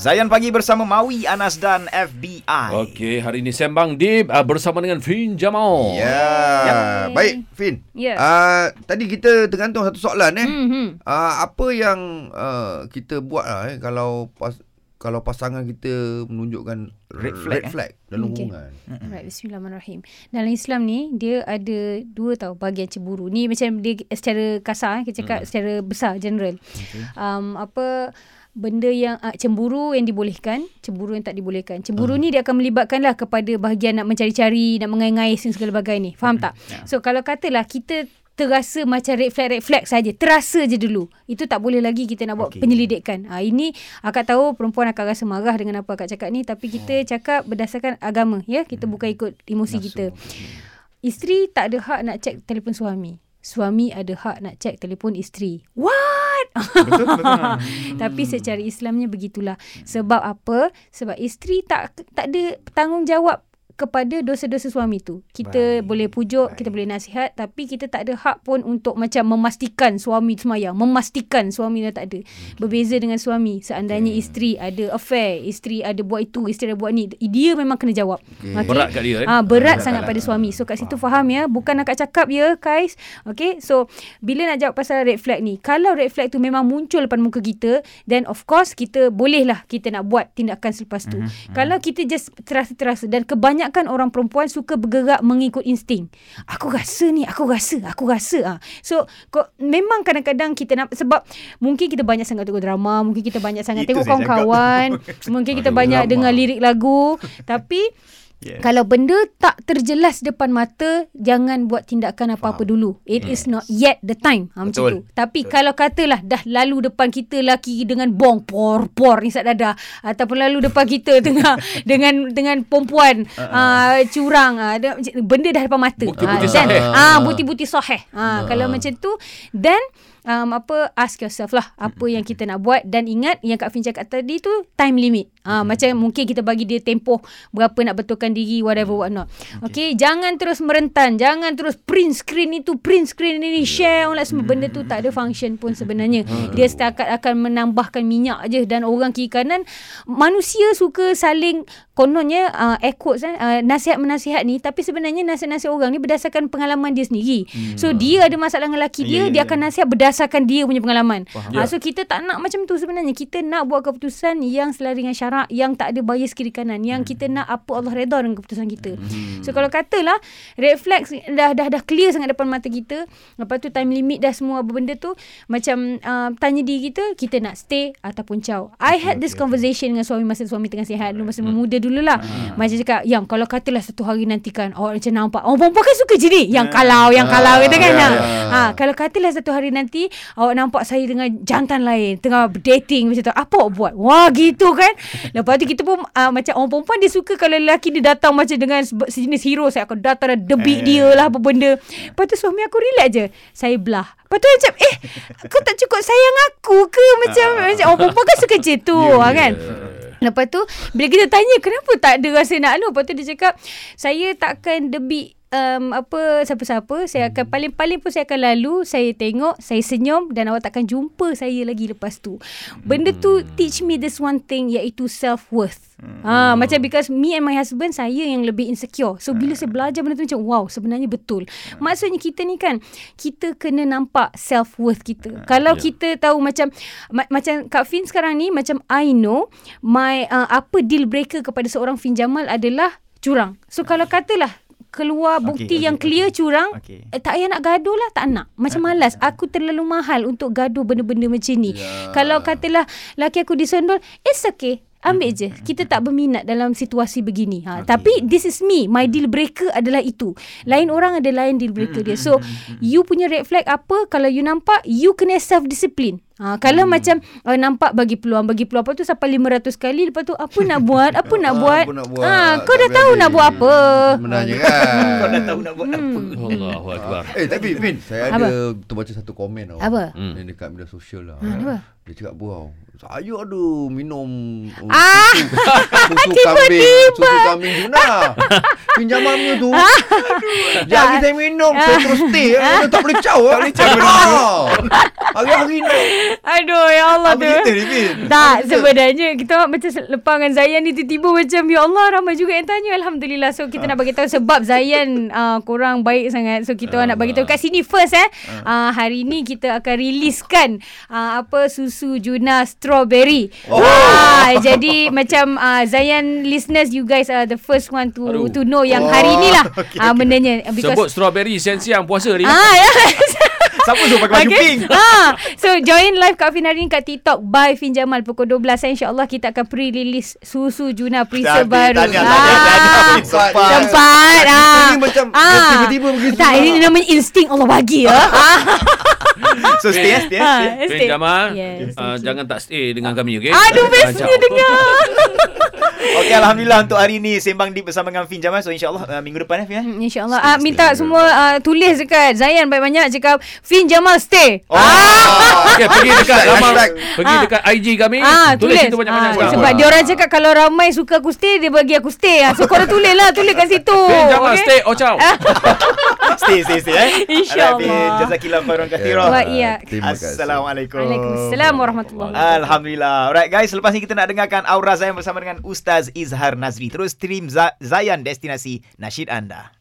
Zayan Pagi bersama Mawi, Anas dan FBI. Okey, hari ini Sembang Deep bersama dengan Fynn Jamal. Ya. Yeah. Baik, Fynn. Yeah. Tadi kita tergantung satu soalan apa yang kita buat kalau kalau pasangan kita menunjukkan red flag dalam hubungan. Alright, bismillahirrahmanirrahim. Dalam Islam ni dia ada dua bahagian cemburu. Ni macam dia secara kasar kita cakap, secara besar general. Okay. Benda yang cemburu yang dibolehkan, cemburu yang tak dibolehkan. Cemburu ni dia akan melibatkanlah kepada bahagian nak mencari-cari, nak mengais-ngais dan segala bagai ni. Faham tak? Yeah. So kalau katalah kita terasa macam red flag saja, terasa je dulu, itu tak boleh lagi kita nak buat penyelidikan. Ini akak tahu perempuan akan rasa marah dengan apa akak cakap ni, tapi kita cakap berdasarkan agama, ya, kita bukan ikut emosi kita. Isteri tak ada hak nak cek telefon suami. Suami ada hak nak cek telefon isteri. What? Betul. Tapi secara Islamnya begitulah. Sebab apa? Sebab isteri tak ada tanggungjawab kepada dosa-dosa suami tu. Kita boleh pujuk, kita boleh nasihat, tapi kita tak ada hak pun untuk macam memastikan suami semayang, memastikan suami dah tak ada. Berbeza dengan suami, seandainya isteri ada affair, isteri ada buat itu, isteri ada buat ni, dia memang kena jawab. Berat kat dia. Berat sangat pada suami. So kat situ faham ya, bukan akak cakap ya guys. Okay, so bila nak jawab pasal red flag ni, kalau red flag tu memang muncul depan muka kita, then of course kita bolehlah kita nak buat tindakan selepas tu. Kalau kita just terasa-terasa, dan kebanyakan kan orang perempuan suka bergerak mengikut insting. Aku rasa. So memang kadang-kadang kita nak, sebab mungkin kita banyak sangat tengok drama, mungkin kita banyak sangat tengok kawan-kawan, mungkin kita banyak dengar lirik lagu, tapi kalau benda tak terjelas depan mata, jangan buat tindakan apa-apa dulu. It is not yet the time. Macam tu. Tapi kalau katalah dah lalu depan kita laki dengan bong por-por nisat dada, ataupun lalu depan kita tengah dengan perempuan curang, benda dah depan mata, buti-buti sahih. Kalau macam tu, then ask yourself lah apa yang kita nak buat. Dan ingat yang Kak Fynn cakap tadi tu, time limit. Macam mungkin kita bagi dia tempoh berapa nak betulkan diri, whatever what not. Okay, jangan terus merentan, jangan terus print screen ini share online, semua benda tu tak ada function pun sebenarnya. Dia setakat akan menambahkan minyak je, dan orang kiri kanan, manusia suka saling kononnya nasihat menasihat ni, tapi sebenarnya nasihat orang ni berdasarkan pengalaman dia sendiri. So dia ada masalah dengan laki dia, dia akan nasihat berdasarkan dia punya pengalaman. So kita tak nak macam tu sebenarnya. Kita nak buat keputusan yang selari dengan syarak, yang tak ada bias kiri kanan, yang kita nak apa Allah redha dengan keputusan kita. So kalau katalah red flag dah clear sangat depan mata kita, lepas tu time limit dah semua benda tu, macam tanya diri kita nak stay ataupun ciao. I had this conversation dengan suami masa suami tengah sihat dulu, masa muda dululah. Macam cakap, yang kalau katalah satu hari nanti kan awak macam nampak, perempuan kan suka je ni, yang kalau kata kan. Kalau katalah satu hari nanti awak nampak saya dengan jantan lain tengah dating macam tu, apa awak buat? Wah, gitu kan. Lepas tu kita pun macam orang perempuan dia suka kalau lelaki dia datang macam dengan sejenis hero, saya akan datang dan debit dia lah apa benda. Lepas tu suami aku relax je, saya belah. Lepas tu macam kau tak cukup sayang aku ke? Macam orang perempuan kan suka macam tu kan. Lepas tu bila kita tanya kenapa tak ada rasa nak anu, lepas tu dia cakap saya takkan debit siapa-siapa, saya akan paling-paling pun saya akan lalu, saya tengok, saya senyum, dan awak takkan jumpa saya lagi lepas tu. Benda tu teach me this one thing, iaitu self-worth. Macam because me and my husband, saya yang lebih insecure. So bila saya belajar benda tu macam wow, sebenarnya betul. Maksudnya kita ni kan, kita kena nampak self-worth kita. Kalau kita tahu macam Kak Fynn sekarang ni, macam I know my apa deal breaker kepada seorang Fynn Jamal adalah curang. So kalau katalah keluar bukti yang clear curang, tak payah nak gaduh lah, tak nak. Macam malas, aku terlalu mahal untuk gaduh benda-benda macam ni. Kalau katalah laki aku disondol, it's okay, ambil je. Kita tak berminat dalam situasi begini. Tapi this is me, my deal breaker adalah itu. Lain orang ada lain deal breaker dia. So you punya red flag apa? Kalau you nampak, you kena self discipline. Kalau macam nampak bagi peluang apa tu sampai 500 kali, lepas tu apa nak buat? Kau dah tahu nak buat apa sebenarnya kan. Kau dah tahu nak buat apa. Allahu akbar. Tapi Fynn, saya ada terbaca satu komen tau. Apa? Yang dekat media sosial lah. Dia cakap, "Wow, saya ada minum Susu kambing Juna. Pinjam mamanya tu. Dia bagi saya minum, saya terus stay. Tak boleh caw. Tak boleh caw. Hari-hari ni. Aduh, ya Allah tu. Tak, sebenarnya kita macam lepas dengan Zayan ni tiba-tiba macam ya Allah ramai juga yang tanya. Alhamdulillah. So kita nak bagi tahu sebab Zayan korang baik sangat. So kita nak bagi tahu kat sini first hari ni kita akan riliskan Susu Juna Strawberry. Jadi macam Zayan listeners, you guys are the first one to know yang hari ni lah bendanya. Sebut strawberry siang-siang puasa ni. Siapa tu pakai baju pink? So join live Kak Fynn hari ni kat TikTok by Fynn Jamal pukul 12. InsyaAllah kita akan pre-release Susu Juna Prisa baru. Tempat ini macam tiba-tiba begitu. Tak, ini namanya insting Allah bagi ya. So stay. Jamal, jangan tak stay dengan kami, okey? Aduh, bestnya dengar. Okey, alhamdulillah untuk hari ni Sembang Deep bersama dengan Fynn Jamal. So insyaAllah minggu depan ya. InsyaAllah minta semua tulis dekat Zayan banyak-banyak cakap Fynn Jamal stay. Okey, pergi dekat Jamal, pergi dekat IG kami, tulis itu banyak-banyak. Sebab dia orang cakap kalau ramai suka aku stay, dia bagi aku stay. So korang tulis kat situ. Fynn Jamal stay, ciao. Stay InsyaAllah. Jazakillah khairan katsiran. Assalamualaikum. Waalaikumsalam warahmatullahi wabarakatuh. Alhamdulillah. Alright guys, selepas ni kita nak dengarkan Aura Zayan bersama dengan Ustaz Azizhar Nazri. Terus stream Zayan Destinasi Nasyid Anda.